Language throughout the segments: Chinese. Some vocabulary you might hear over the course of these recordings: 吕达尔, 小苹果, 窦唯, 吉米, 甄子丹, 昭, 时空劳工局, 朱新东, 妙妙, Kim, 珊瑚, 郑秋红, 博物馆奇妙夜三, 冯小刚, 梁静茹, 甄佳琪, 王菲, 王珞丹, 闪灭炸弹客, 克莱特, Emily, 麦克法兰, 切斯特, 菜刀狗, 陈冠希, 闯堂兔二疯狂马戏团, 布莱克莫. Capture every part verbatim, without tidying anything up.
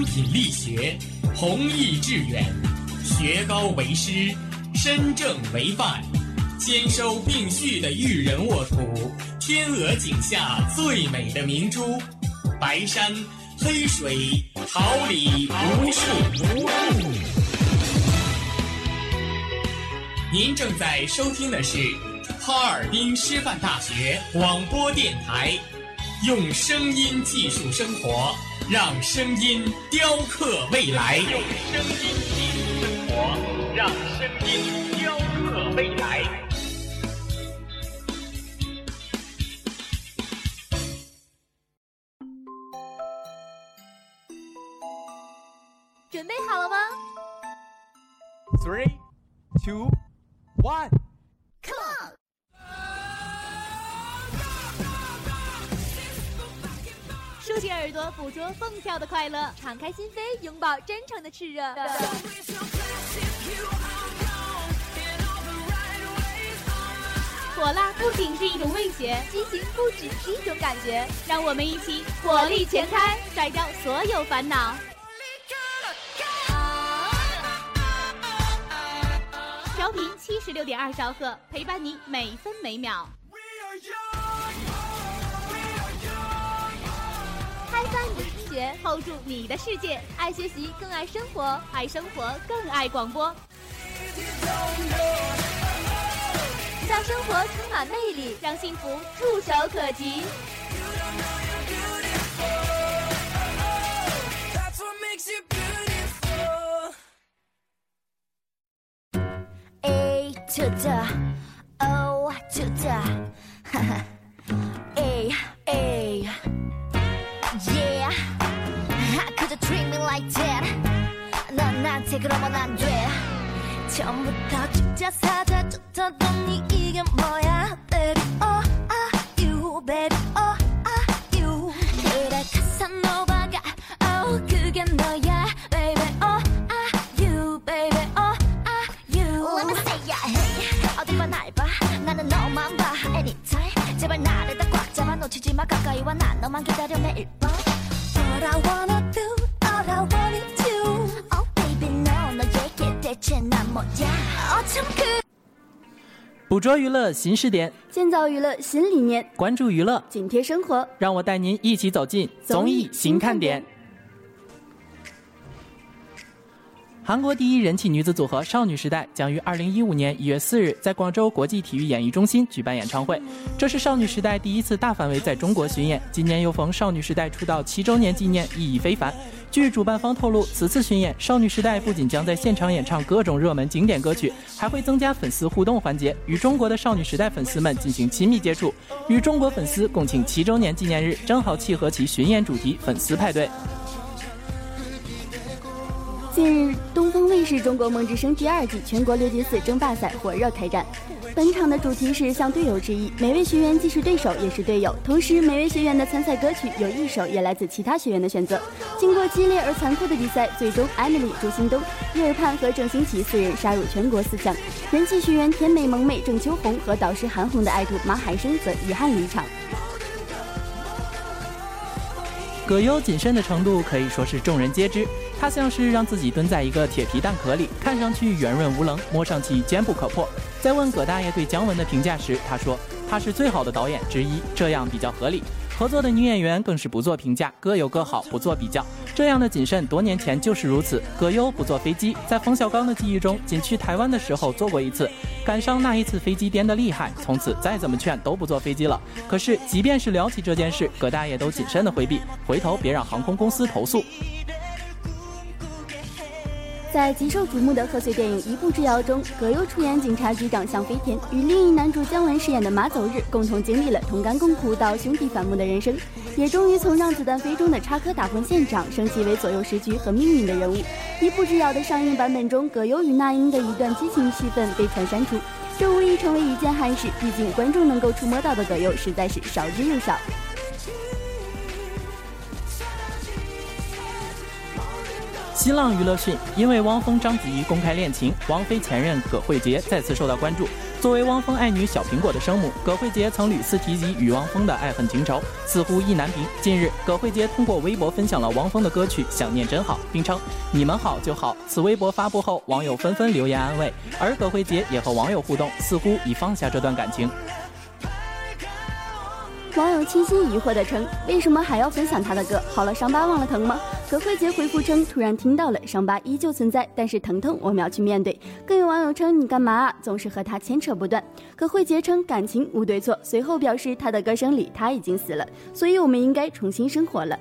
商品力学，弘毅致远，学高为师，身正为范，兼收并蓄的育人沃土，天鹅颈下最美的明珠，白山、黑水、桃李无数。您正在收听的是哈尔滨师范大学广播电台，用声音技术生活，让声音雕刻未来。用声音技术生活，让声音雕刻未来。准备好了吗 ？Three, two, one, come on！竖起耳朵，捕捉蹦跳的快乐，敞开心扉，拥抱真诚的炽热。火辣不仅是一种味觉，激情不只是一种感觉。让我们一起火力全开，甩掉所有烦恼。调频七十六点二兆赫，陪伴你每分每秒。开发你的听觉， hold 住你的世界，爱学习更爱生活，爱生活更爱广播，让生活充满魅力，让幸福触手可及。A to the O to the 哈哈 A A。Yeah, how could you treat me like that? 넌 나한테 그러면 안 돼. 처음부터 진짜 사다쳤던 니 이게 뭐야? Baby, oh are you? Baby, oh are you? 그래 카사노바가 oh 그게 너야. Baby, oh are you? Baby, oh are you? Let me say yeah, hey. 어딜 봐 날 봐, 나는 너만 봐. Anytime 제발 나를 다 꽉 잡아 놓치지 마. 가까이 와 난 너만 기다려 매일 밤. What I wanna do, all I wanna do. Oh baby no, 너에게 대체 난 뭐야? 어쩜 그捕捉娱乐新视点，建造娱乐新理念，关注娱乐，紧贴生活，让我带您一起走进综艺新看点。韩国第一人气女子组合少女时代将于二零一五年一月四日在广州国际体育演艺中心举办演唱会，这是少女时代第一次大范围在中国巡演。今年又逢少女时代出道七周年纪念，意义非凡。据主办方透露，此次巡演，少女时代不仅将在现场演唱各种热门经典歌曲，还会增加粉丝互动环节，与中国的少女时代粉丝们进行亲密接触，与中国粉丝共庆七周年纪念日，正好契合其巡演主题粉丝派对。近日，东方卫视中国梦之声第二季全国六级四争霸赛火热开战。本场的主题是向队友致意，每位学员既是对手也是队友，同时每位学员的参赛歌曲有一首也来自其他学员的选择。经过激烈而残酷的比赛，最终 Emily、朱新东、叶尔盼和郑兴奇四人杀入全国四强，人气学员甜美萌妹郑秋红和导师韩红的爱徒马海生则遗憾离场。葛优谨慎的程度可以说是众人皆知，他像是让自己蹲在一个铁皮蛋壳里，看上去圆润无棱，摸上去坚不可破。在问葛大爷对姜文的评价时，他说他是最好的导演之一，这样比较合理。合作的女演员更是不做评价，各有各好，不做比较。这样的谨慎多年前就是如此。葛优不坐飞机，在冯小刚的记忆中，仅去台湾的时候坐过一次，赶上那一次飞机颠得厉害，从此再怎么劝都不坐飞机了。可是即便是聊起这件事，葛大爷都谨慎的回避，回头别让航空公司投诉。在极受瞩目的贺岁电影《一步之遥》中，葛优出演警察局长向飞田，与另一男主姜文饰演的马走日共同经历了同甘共苦到兄弟反目的人生，也终于从《让子弹飞》中的插科打诨现场升级为左右时局和命运的人物。《一步之遥》的上映版本中，葛优与那英的一段激情戏份被传删除，这无疑成为一件憾事，毕竟观众能够触摸到的葛优实在是少之又少。新浪娱乐讯，因为汪峰章子怡公开恋情，王菲前任葛慧杰再次受到关注。作为汪峰爱女小苹果的生母，葛慧杰曾屡次提及与汪峰的爱恨情仇，似乎意难平。近日，葛慧杰通过微博分享了汪峰的歌曲《想念真好》，并称你们好就好。此微博发布后，网友纷纷留言安慰，而葛慧杰也和网友互动，似乎已放下这段感情。网友七夕疑惑地称，为什么还要分享他的歌？好了，伤疤忘了疼吗？葛慧杰回复称，突然听到了，伤疤依旧存在，但是疼痛我们要去面对。更有网友称，你干嘛啊？总是和他牵扯不断。葛慧杰称感情无对错，随后表示他的歌声里他已经死了，所以我们应该重新生活了。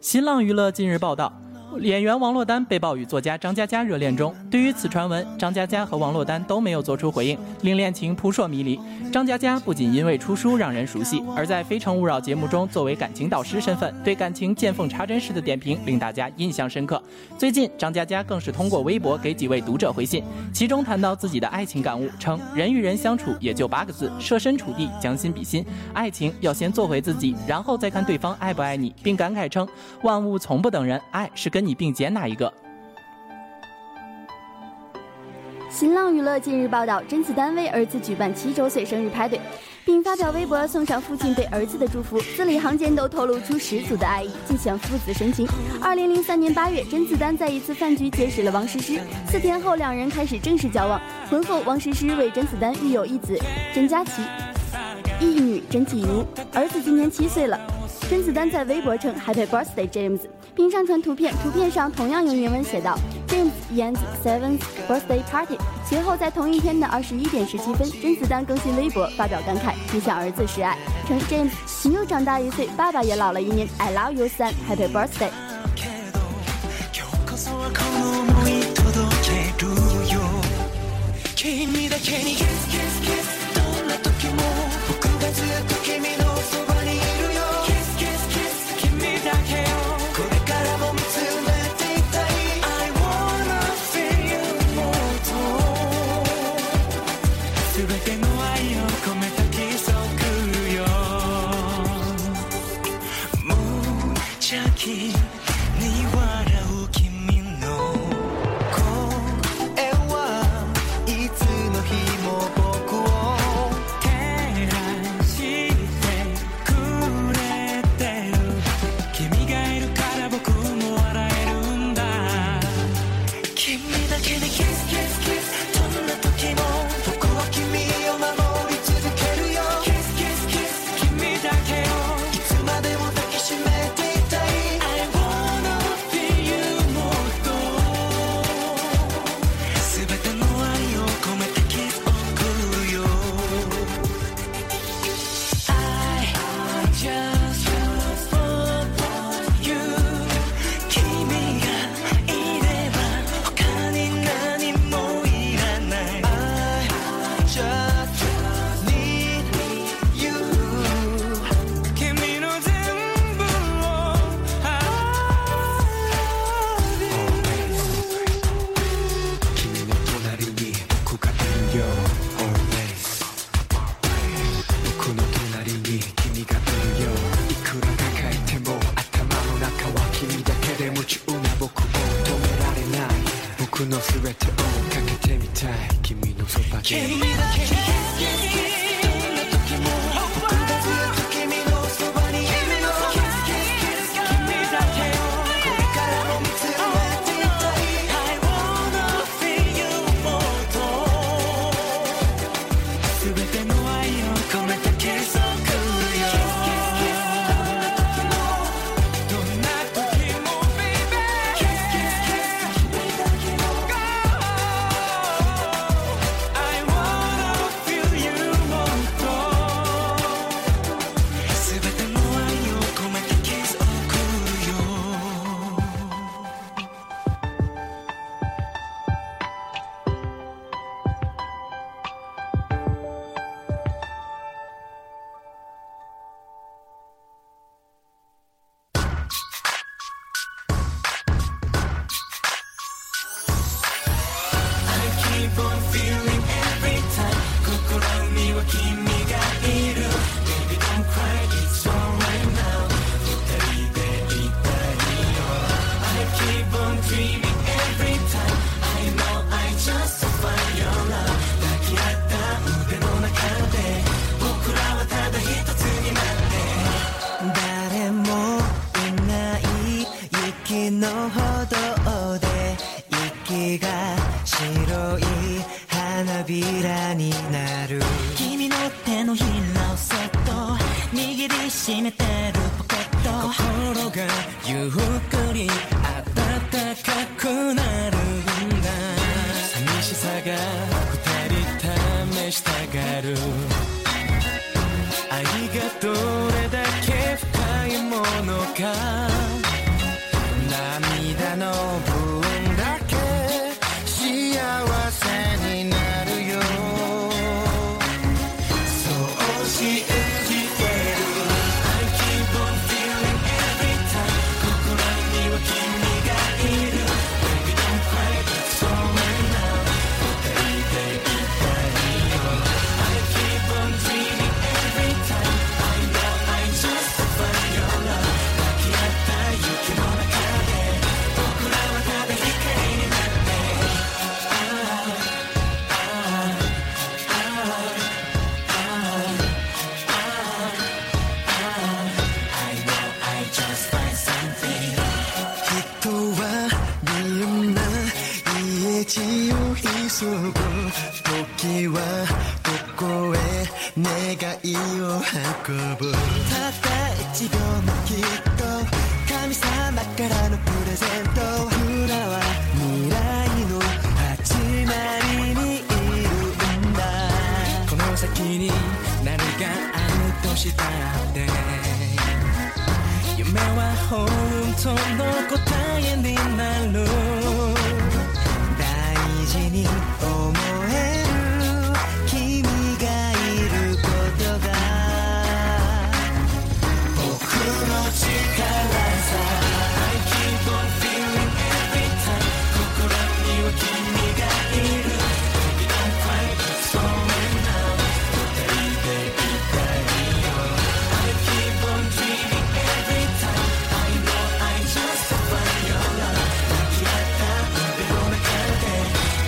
新浪娱乐近日报道，演员王珞丹被曝与作家张嘉佳热恋中，对于此传闻，张嘉佳和王珞丹都没有做出回应，令恋情扑朔迷离。张嘉佳不仅因为出书让人熟悉，而在《非诚勿扰》节目中作为感情导师身份，对感情见缝插针式的点评令大家印象深刻。最近，张嘉佳更是通过微博给几位读者回信，其中谈到自己的爱情感悟，称人与人相处也就八个字：设身处地，将心比心。爱情要先做回自己，然后再看对方爱不爱你，并感慨称万物从不等人，爱是跟你并肩哪一个。新浪娱乐近日报道，甄子丹为儿子举办七周岁生日派对，并发表微博送上父亲对儿子的祝福，字里行间都透露出十足的爱意，尽显父子深情。二零零三年八月，甄子丹在一次饭局结识了王诗诗，四天后两人开始正式交往。婚后，王诗诗为甄子丹育有一子甄佳琪，一女甄启如，儿子今年七岁了。甄子丹在微博称 Happy Birthday James， 并上传图片，图片上同样用英文写道 James Yan's seventh Birthday Party。 随后在同一天的二十一点十七分，甄子丹更新微博发表感慨，分享儿子示爱，称 James 你又长大一岁，爸爸也老了一年， I love you son, Happy Birthday。手のひらをそっと握りしめてるポケット、心がゆっくり暖かくなるんだ。寂しさが二人試したがる愛がどれだけ深いものか、涙の分だけ幸せになるよ。そう信じてる I keep on feeling every time 心には君がいる Baby don't cry but so right now 答えていたいよ I keep on dreaming時はここへ願いを運ぶ、たった一秒もきっと神様からのプレゼント、僕らは未来の始まりにいるんだ。この先に何があるとしたって夢は本当の答えになる、大事に思える君がいることが僕の力さ I keep on feeling every time 心には君がいる Baby don't cry but so right now 答えていたいよ I keep on dreaming every time I know I just survived your love 抱き合った夢の中で梁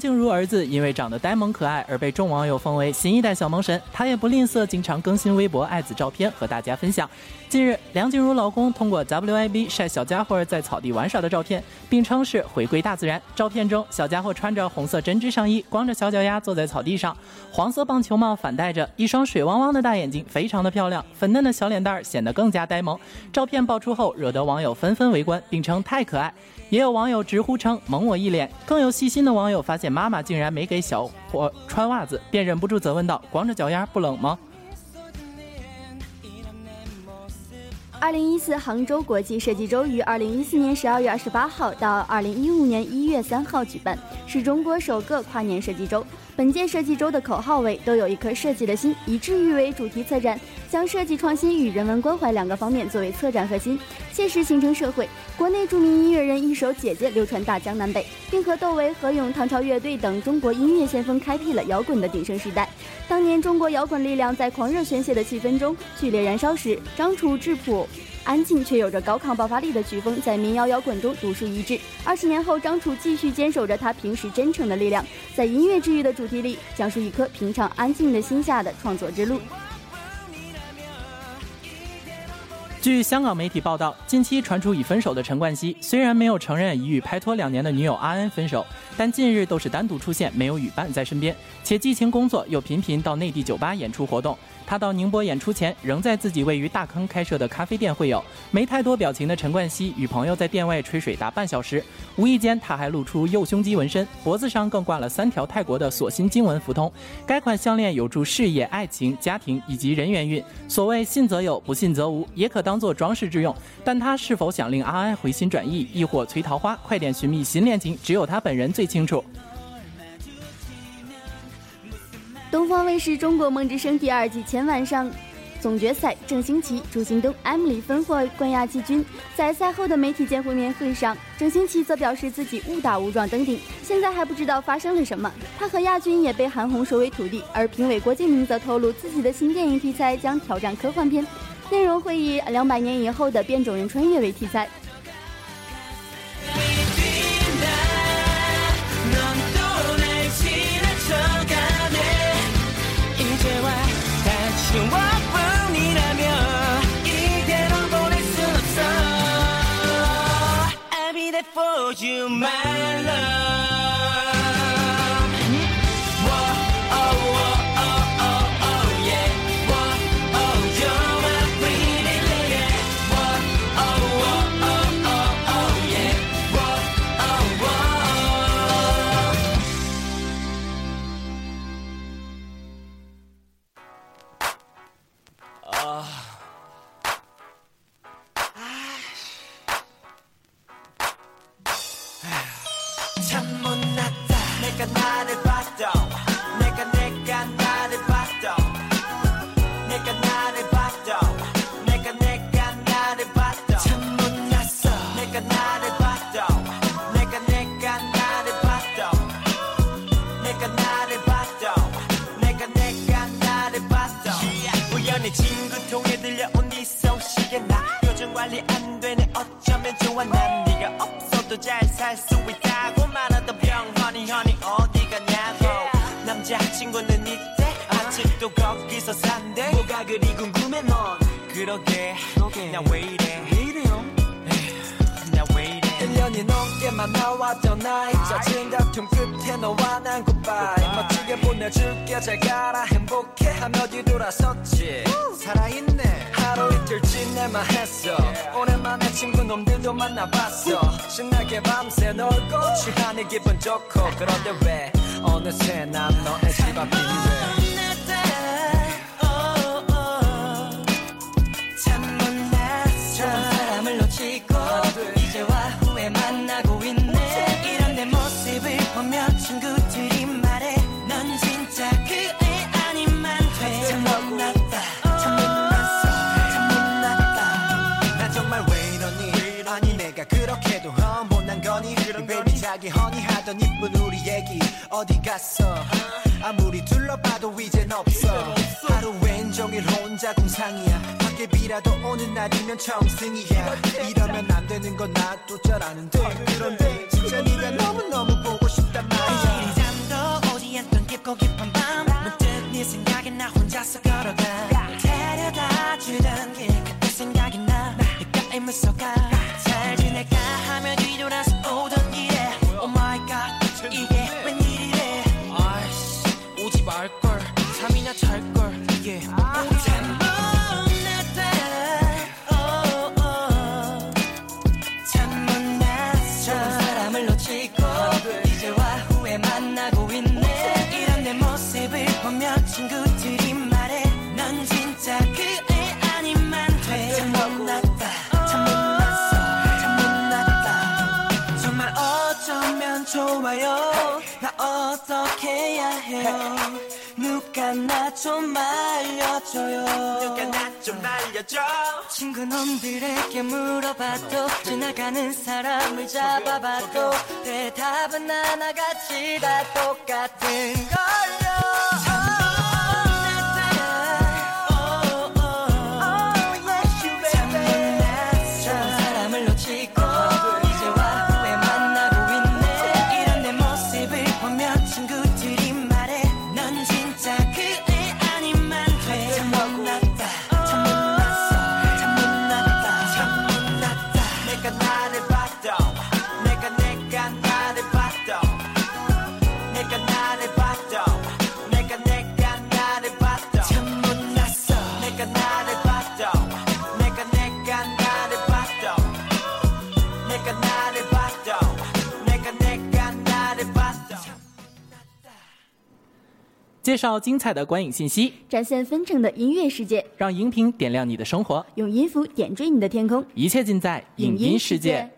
静茹儿子因为长得呆萌可爱而被众网友封为新一代小萌神，他也不吝啬经常更新微博爱子照片和大家分享。近日，梁静茹老公通过 W I B 晒小家伙在草地玩耍的照片，并称是回归大自然。照片中，小家伙穿着红色针织上衣，光着小脚丫坐在草地上，黄色棒球帽反戴着，一双水汪汪的大眼睛非常的漂亮，粉嫩的小脸蛋显得更加呆萌。照片爆出后，惹得网友纷纷围观，并称太可爱。也有网友直呼称萌我一脸，更有细心的网友发现妈妈竟然没给小伙穿袜子，便忍不住责问道：“光着脚丫不冷吗？”二零一四杭州国际设计周于二零一四年十二月二十八号到二零一五年一月三号举办，是中国首个跨年设计周。本届设计周的口号为“都有一颗设计的心”，以治愈为主题策展，将设计创新与人文关怀两个方面作为策展核心，切实形成社会。国内著名音乐人一首《姐姐》流传大江南北，并和窦唯、何勇、唐朝乐队等中国音乐先锋开辟了摇滚的鼎盛时代。当年中国摇滚力量在狂热宣泄的气氛中剧烈燃烧时，张楚质朴安静却有着高亢爆发力的曲风在民谣摇滚中独树一帜。二十年后，张楚继续坚守着他平时真诚的力量，在音乐治愈的主题里，讲述一颗平常安静的心下的创作之路。据香港媒体报道，近期传出已分手的陈冠希，虽然没有承认已与拍拖两年的女友阿恩分手，但近日都是单独出现，没有与伴在身边，且激情工作又频频到内地酒吧演出活动。他到宁波演出前，仍在自己位于大坑开设的咖啡店会友。没太多表情的陈冠希与朋友在店外吹水达半小时，无意间他还露出右胸肌纹身，脖子上更挂了三条泰国的锁心经文符通。该款项链有助事业、爱情、家庭以及人缘运。所谓信则有，不信则无，也可当做装饰之用。但他是否想令阿安回心转意，亦或催桃花，快点寻觅新恋情，只有他本人最清楚。东方卫视《中国梦之声》第二季前晚上，总决赛郑兴奇、朱兴东、艾米丽分获冠亚季军。在赛后的媒体见面会上，郑兴奇则表示自己误打误撞登顶，现在还不知道发生了什么。他和亚军也被韩红收为徒弟，而评委郭敬明则透露自己的新电影题材将挑战科幻片，内容会以两百年以后的变种人穿越为题材。You my love. Whoa, oh, whoa, oh, oh, oh, yeah. Whoa, oh, you're my pretty lady. Whoa, oh, whoa, oh, oh, oh, yeah. Whoa, oh, whoa. Ah. Uh.그런데 왜 어느새 난 너의 집 앞이 왜 어디 갔어 아무리 둘러봐도 이젠 없어 하루 왼종일 혼자 궁상이야 밖에 비라도 오는 날이면 청승이야 이러면 안 되는 건 나도 잘 아는데 그런데 진짜 네가 너무너무 보고 싶단 말이야 이리 잠도 오지 않던 깊고 깊은 밤 문득 네 생각에 나 혼자서 걸어가 데려다 주던 길 그때 생각이 나 네가 이물서가 잘 지낼까 하면 뒤돌아서 오던 길에 Oh my god 이게 말걸 잠이나 잘걸 이게 yeah. 아, 잠 못 났다 잠 못 났어 좋은 사람을 놓치고 이제와 후에 만나고 있네 이런 내 모습을 보며 친구들이 말해 넌 진짜 그 애 아니면 돼 잠 못 났다 잠 못 났어 잠 못 났다 정말 어쩌면 좋아요 나 어떻게 해야 해요 누가 나 좀 알려줘요 누가 나 좀 알려줘 친구놈들에게 물어봐도 지나가는 사람을 잡아봐도 대답은 하나같이 다 똑같은 걸요 介绍精彩的观影信息，展现纷呈的音乐世界，让荧屏点亮你的生活，用音符点缀你的天空，一切尽在影音世界。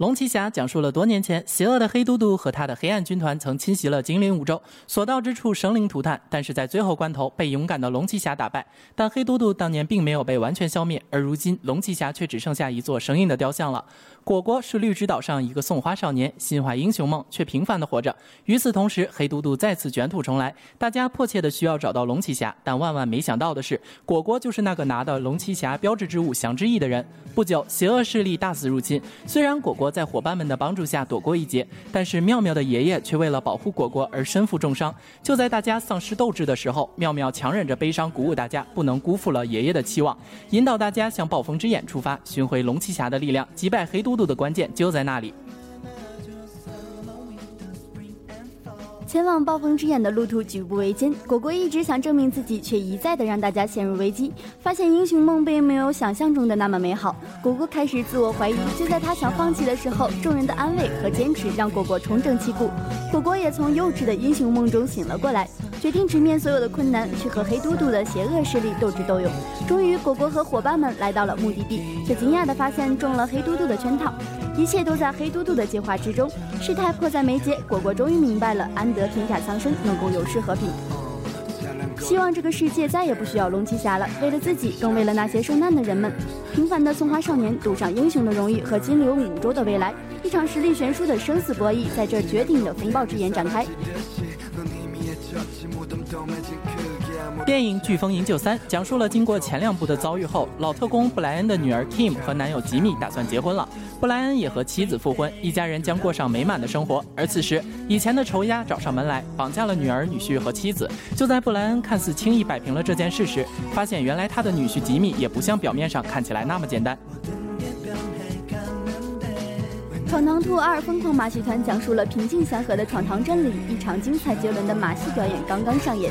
龙骑侠讲述了多年前邪恶的黑都督和他的黑暗军团曾侵袭了精灵五洲，所到之处生灵涂炭，但是在最后关头被勇敢的龙骑侠打败。但黑都督当年并没有被完全消灭，而如今龙骑侠却只剩下一座生硬的雕像了。果果是绿之岛上一个送花少年，心怀英雄梦却平凡的活着。与此同时，黑都督再次卷土重来，大家迫切的需要找到龙骑侠，但万万没想到的是，果果就是那个拿到龙骑侠标志之物祥之翼的人。不久，邪恶势力大肆入侵，虽然果果在伙伴们的帮助下躲过一劫，但是妙妙的爷爷却为了保护果果而身负重伤。就在大家丧失斗志的时候，妙妙强忍着悲伤鼓舞大家不能辜负了爷爷的期望，引导大家向暴风之眼出发，寻回龙骑侠的力量。击败黑都督的关键就在那里。前往暴风之眼的路途举步维艰，果果一直想证明自己，却一再的让大家陷入危机。发现英雄梦并没有想象中的那么美好，果果开始自我怀疑。就在他想放弃的时候，众人的安慰和坚持让果果重整旗鼓，果果也从幼稚的英雄梦中醒了过来。决定直面所有的困难，去和黑嘟嘟的邪恶势力斗智斗勇。终于，果果和伙伴们来到了目的地，却惊讶地发现中了黑嘟嘟的圈套。一切都在黑嘟嘟的计划之中。事态迫在眉睫，果果终于明白了安得平假苍生，能够有失和平。 希望这个世界再也不需要龙骑侠了。为了自己，更为了那些受难的人们，平凡的松花少年赌上英雄的荣誉和金流五州的未来。一场实力悬殊的生死博弈，在这绝顶的风暴之眼展开。电影《飓风营救三》讲述了经过前两部的遭遇后，老特工布莱恩的女儿 Kim 和男友吉米打算结婚了。布莱恩也和妻子复婚，一家人将过上美满的生活。而此时，以前的仇家找上门来，绑架了女儿、女婿和妻子。就在布莱恩看似轻易摆平了这件事时，发现原来他的女婿吉米也不像表面上看起来那么简单。 闯堂兔二疯狂马戏团讲述了平静祥和的闯堂镇里，一场精彩绝伦的马戏表演刚刚上演，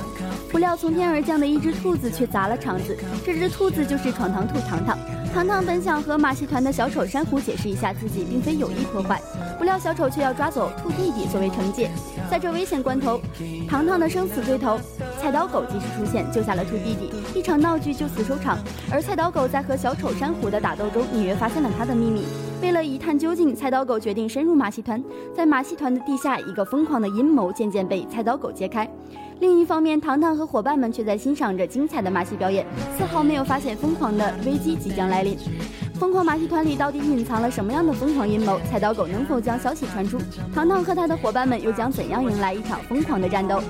不料从天而降的一只兔子却砸了场子。这只兔子就是闯堂兔糖糖。糖糖本想和马戏团的小丑珊瑚解释一下自己并非有意破坏，不料小丑却要抓走兔弟弟作为惩戒。在这危险关头，糖糖的生死对头菜刀狗及时出现，救下了兔弟弟，一场闹剧就此收场。而菜刀狗在和小丑珊瑚的打斗中，隐约发现了他的秘密。 为了一探究竟，菜刀狗决定深入马戏团。在马戏团的地下，一个疯狂的阴谋渐渐被菜刀狗揭开。另一方面，糖糖和伙伴们却在欣赏着精彩的马戏表演，丝毫没有发现疯狂的危机即将来临。疯狂马戏团里到底隐藏了什么样的疯狂阴谋？菜刀狗能否将消息传出？糖糖和他的伙伴们又将怎样迎来一场疯狂的战斗？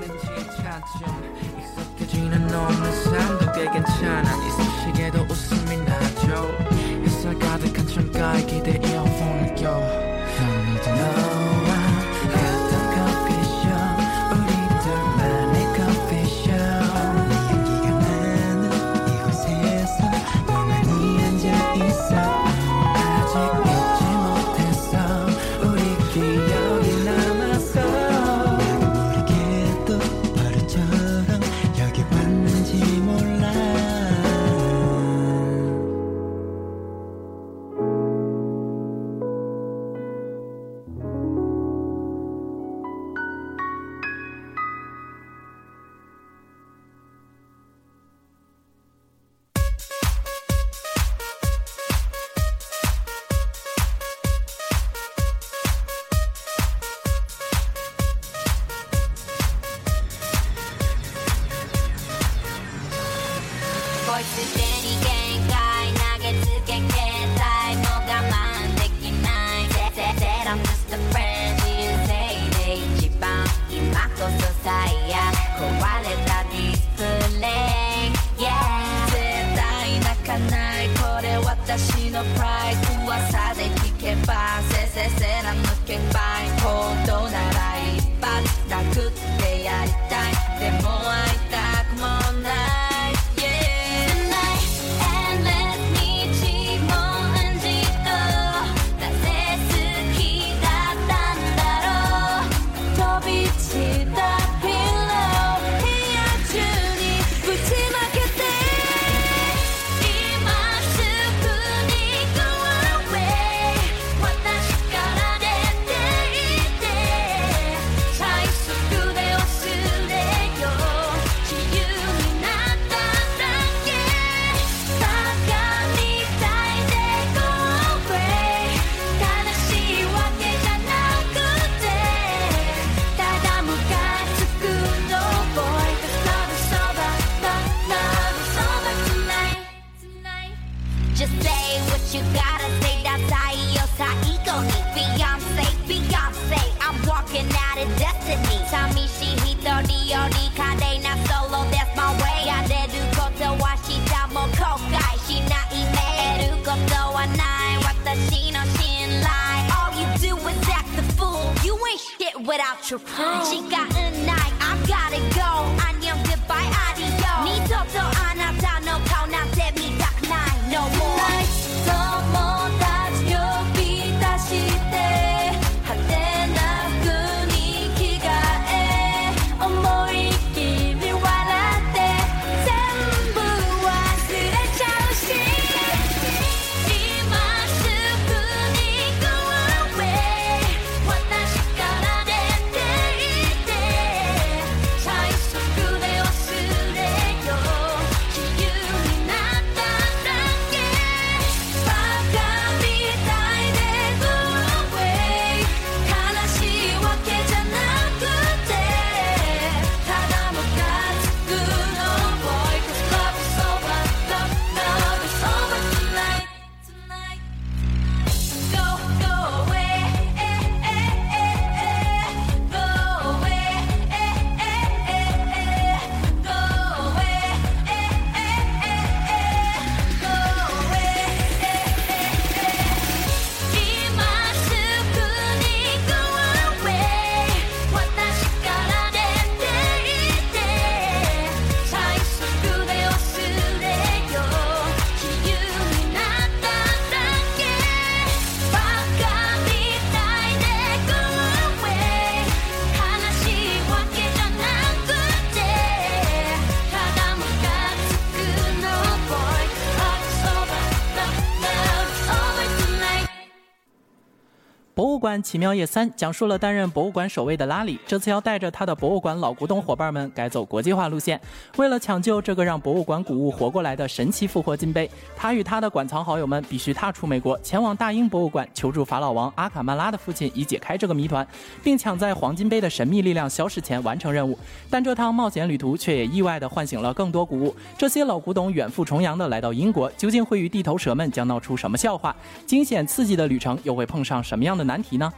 物馆奇妙夜三》讲述了担任博物馆守卫的拉里，这次要带着他的博物馆老古董伙伴们改走国际化路线。为了抢救这个让博物馆古物活过来的神奇复活金杯，他与他的馆藏好友们必须踏出美国，前往大英博物馆求助法老王阿卡曼拉的父亲，以解开这个谜团，并抢在黄金杯的神秘力量消失前完成任务。但这趟冒险旅途却也意外地唤醒了更多古物，这些老古董远赴重洋地来到英国，究竟会与地头蛇们将闹出什么笑话？惊险刺激的旅程又会碰上什么样的难题呢？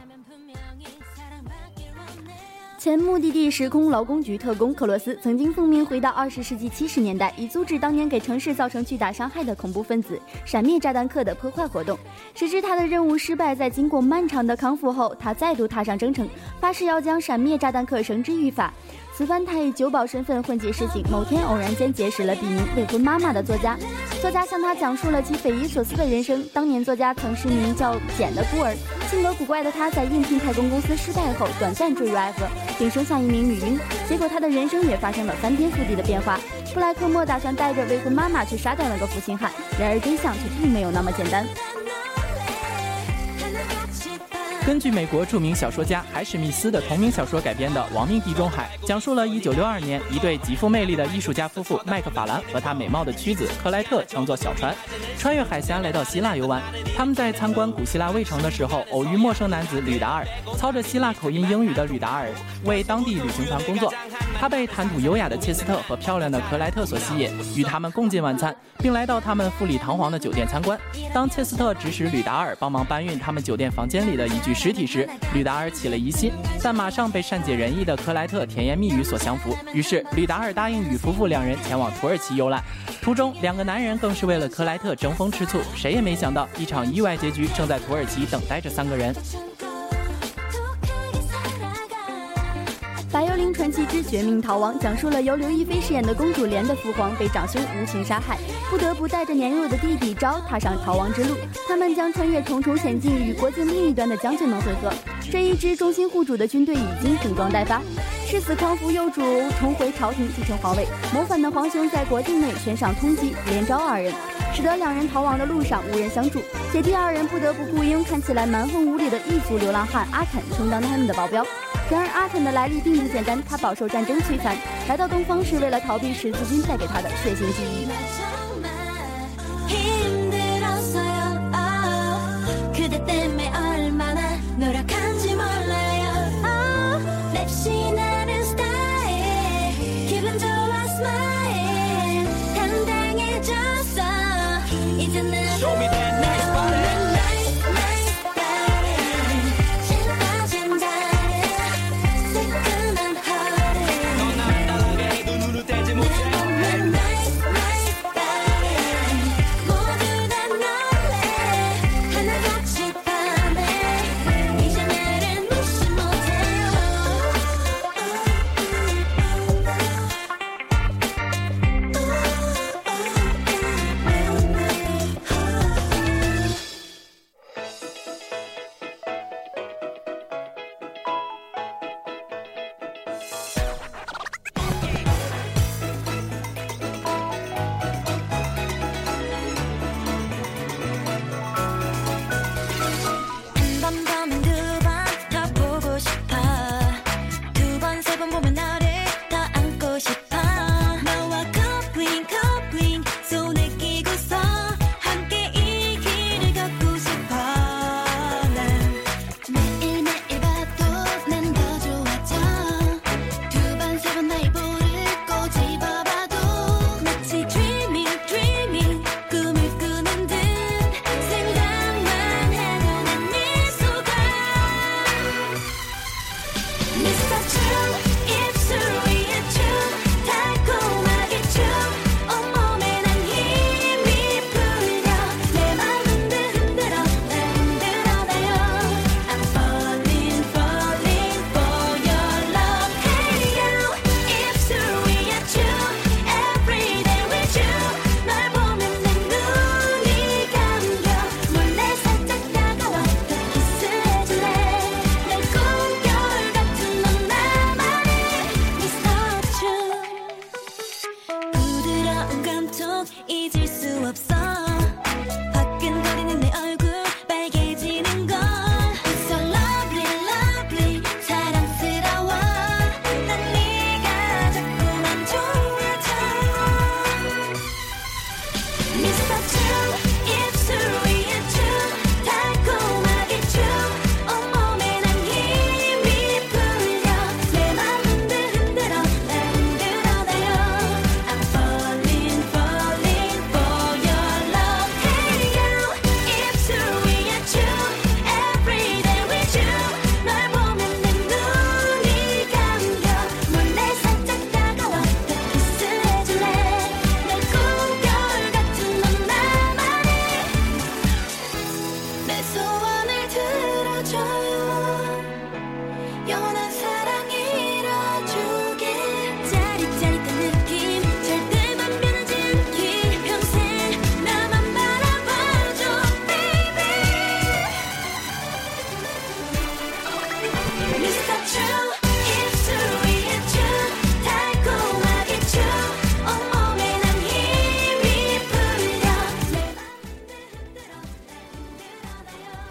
前目的地时空劳工局特工克罗斯曾经奉命回到二十世纪七十年代，以阻止当年给城市造成巨大伤害的恐怖分子闪灭炸弹客的破坏活动。谁知他的任务失败，在经过漫长的康复后，他再度踏上征程，发誓要将闪灭炸弹客绳之于法。此番他以酒保身份混迹市井，某天偶然间结识了笔名未婚妈妈的作家。作家向他讲述了其匪夷所思的人生。当年作家曾是名叫简的孤儿，性格古怪的他在应聘太空公司失败后短暂坠入爱河，并生下一名女婴。结果他的人生也发生了翻天覆地的变化。布莱克莫打算带着未婚妈妈去杀掉那个负心汉，然而真相却并没有那么简单。根据美国著名小说家海史密斯的同名小说改编的《亡命地中海》，讲述了一九六二年一对极富魅力的艺术家夫妇麦克法兰和他美貌的妻子克莱特乘坐小船穿越海峡来到希腊游玩。他们在参观古希腊卫城的时候，偶遇陌生男子吕达尔。操着希腊口音英语的吕达尔为当地旅行团工作，他被谈吐优雅的切斯特和漂亮的克莱特所吸引，与他们共进晚餐，并来到他们富丽堂皇的酒店参观。当切斯特指使吕达尔帮忙搬运他们酒店房间里的一具尸体时，吕达尔起了疑心，但马上被善解人意的克莱特甜言蜜语所降服。于是吕达尔答应与夫妇两人前往土耳其游览，途中两个男人更是为了克莱特争风吃醋。谁也没想到，一场意外结局正在土耳其等待着三个人。《白幽灵传奇之绝命逃亡》讲述了由刘亦菲饰演的公主莲的父皇被长兄无情杀害，不得不带着年幼的弟弟昭踏上逃亡之路。他们将穿越重重险境，与国境另一端的将军们会合。这一支忠心护主的军队已经整装待发，誓死匡扶幼主，重回朝廷继承皇位。谋反的皇兄在国境内悬赏通缉连昭二人，使得两人逃亡的路上无人相助。姐弟二人不得不雇佣看起来蛮横无理的异族流浪汉阿肯充当他们的保镖。然而阿肯的来历并不简单，他饱受战争摧残，来到东方是为了逃避十字军带给他的血腥记忆。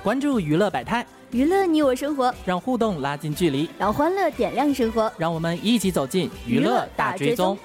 关注娱乐百态，娱乐你我生活，让互动拉近距离，让欢乐点亮生活，让我们一起走进娱乐大追踪。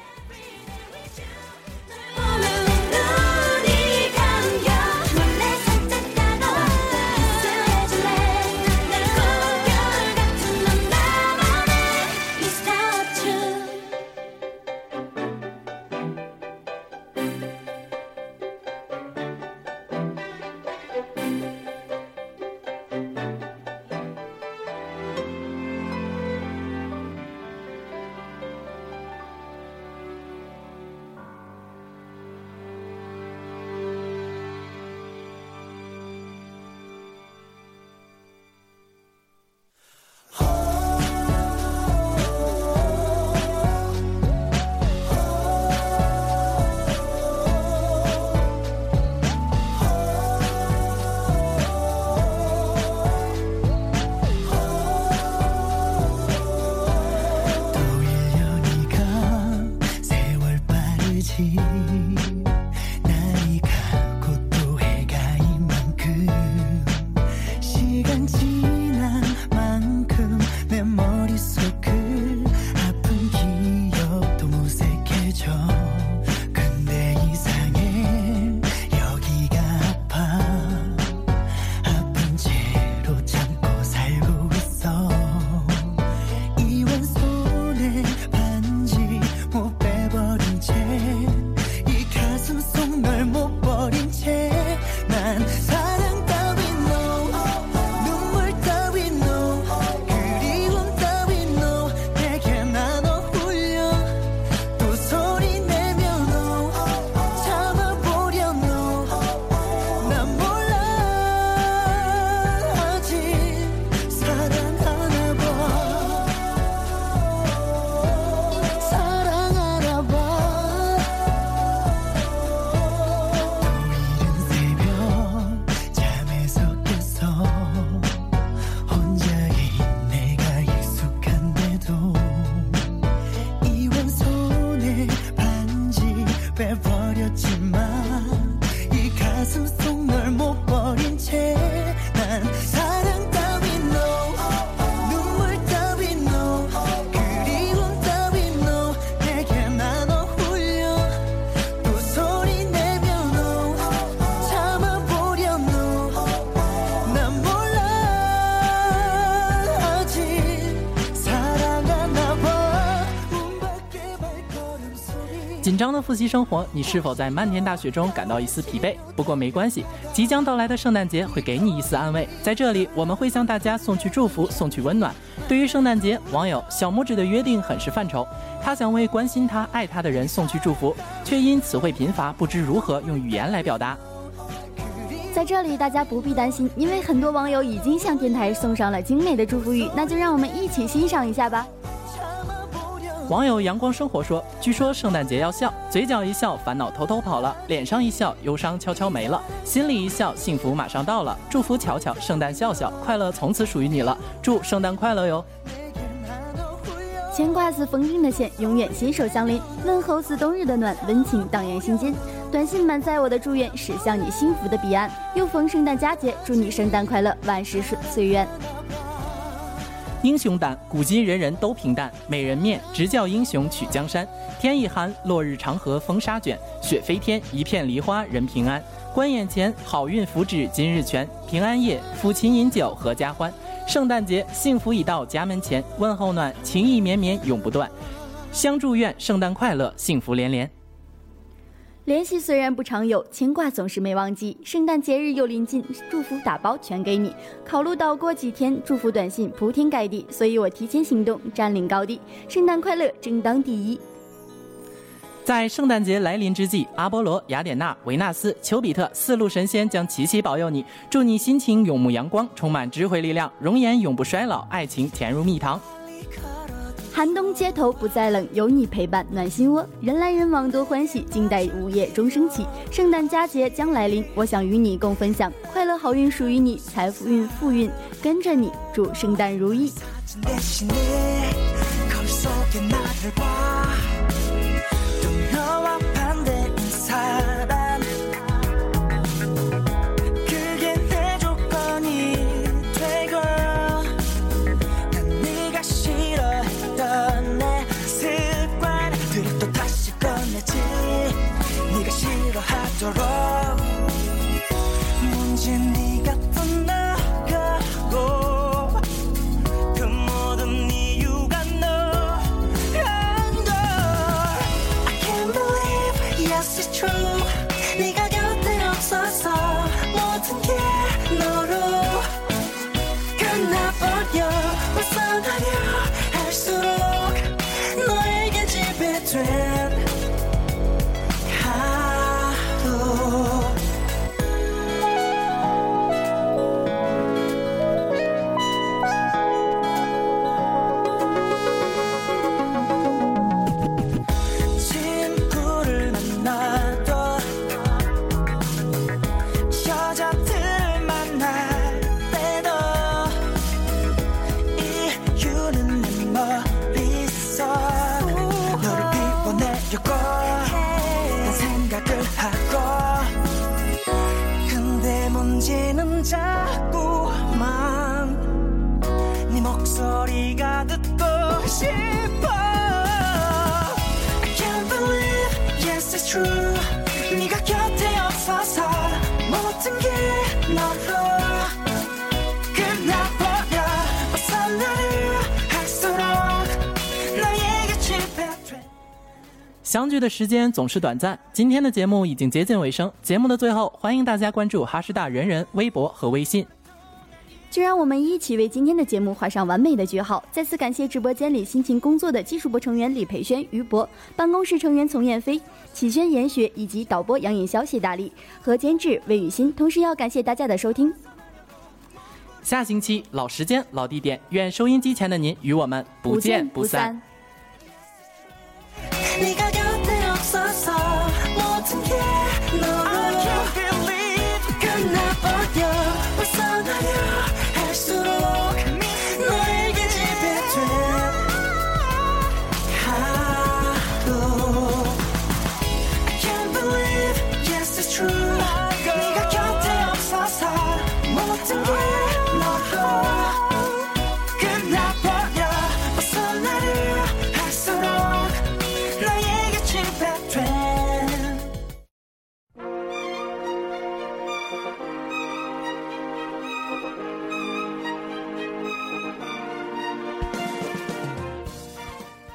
紧张的复习生活，你是否在漫天大雪中感到一丝疲惫？不过没关系，即将到来的圣诞节会给你一丝安慰。在这里，我们会向大家送去祝福，送去温暖。对于圣诞节，网友小拇指的约定很是犯愁，他想为关心他、爱他的人送去祝福，却因词汇贫乏，不知如何用语言来表达。在这里，大家不必担心，因为很多网友已经向电台送上了精美的祝福语，那就让我们一起欣赏一下吧。网友阳光生活说，据说圣诞节要笑，嘴角一笑烦恼偷偷跑了，脸上一笑忧伤悄悄没了，心里一笑幸福马上到了，祝福巧巧圣诞笑笑，快乐从此属于你了，祝圣诞快乐哟。牵挂似风筝的线，永远携手相邻，问候似冬日的暖，温情荡漾心间，短信满载我的祝愿，驶向你幸福的彼岸，又逢圣诞佳节，祝你圣诞快乐，万事岁愿。英雄胆，古今人人都平淡，美人面，直教英雄取江山，天一寒，落日长河风沙卷，雪飞天，一片梨花人平安，观眼前，好运福至今日全，平安夜，夫妻饮酒合家欢，圣诞节幸福已到家门前，问候暖，情意绵绵永不断，相祝愿圣诞快乐，幸福连连。联系虽然不常有，牵挂总是没忘记，圣诞节日又临近，祝福打包全给你，考虑到过几天祝福短信铺天盖地，所以我提前行动，占领高地，圣诞快乐正当第一。在圣诞节来临之际，阿波罗、雅典娜、维纳斯、丘比特四路神仙将齐齐保佑你，祝你心情永沐阳光，充满智慧力量，容颜永不衰老，爱情甜如蜜糖。寒冬街头不再冷，有你陪伴暖心窝，人来人往多欢喜，静待午夜钟声起，圣诞佳节将来临，我想与你共分享，快乐好运属于你，财富运富运跟着你，祝圣诞如意。相聚的时间总是短暂，今天的节目已经接近尾声。节目的最后，欢迎大家关注哈师大人人微博和微信。就让我们一起为今天的节目画上完美的句号。再次感谢直播间里辛勤工作的技术部成员李培轩、于博，办公室成员丛燕飞、启轩、严学，以及导播杨颖潇、谢大力和监制魏雨欣。同时要感谢大家的收听。下星期老时间老地点，愿收音机前的您与我们不见不散。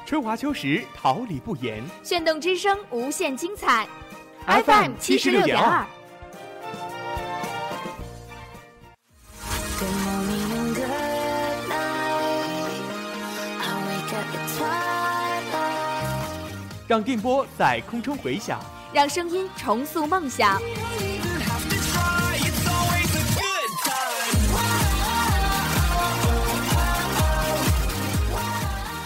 春华秋实，桃李不言，炫动之声，无限精彩。F M 七十六点二。让电波在空中回响，让声音重塑梦想。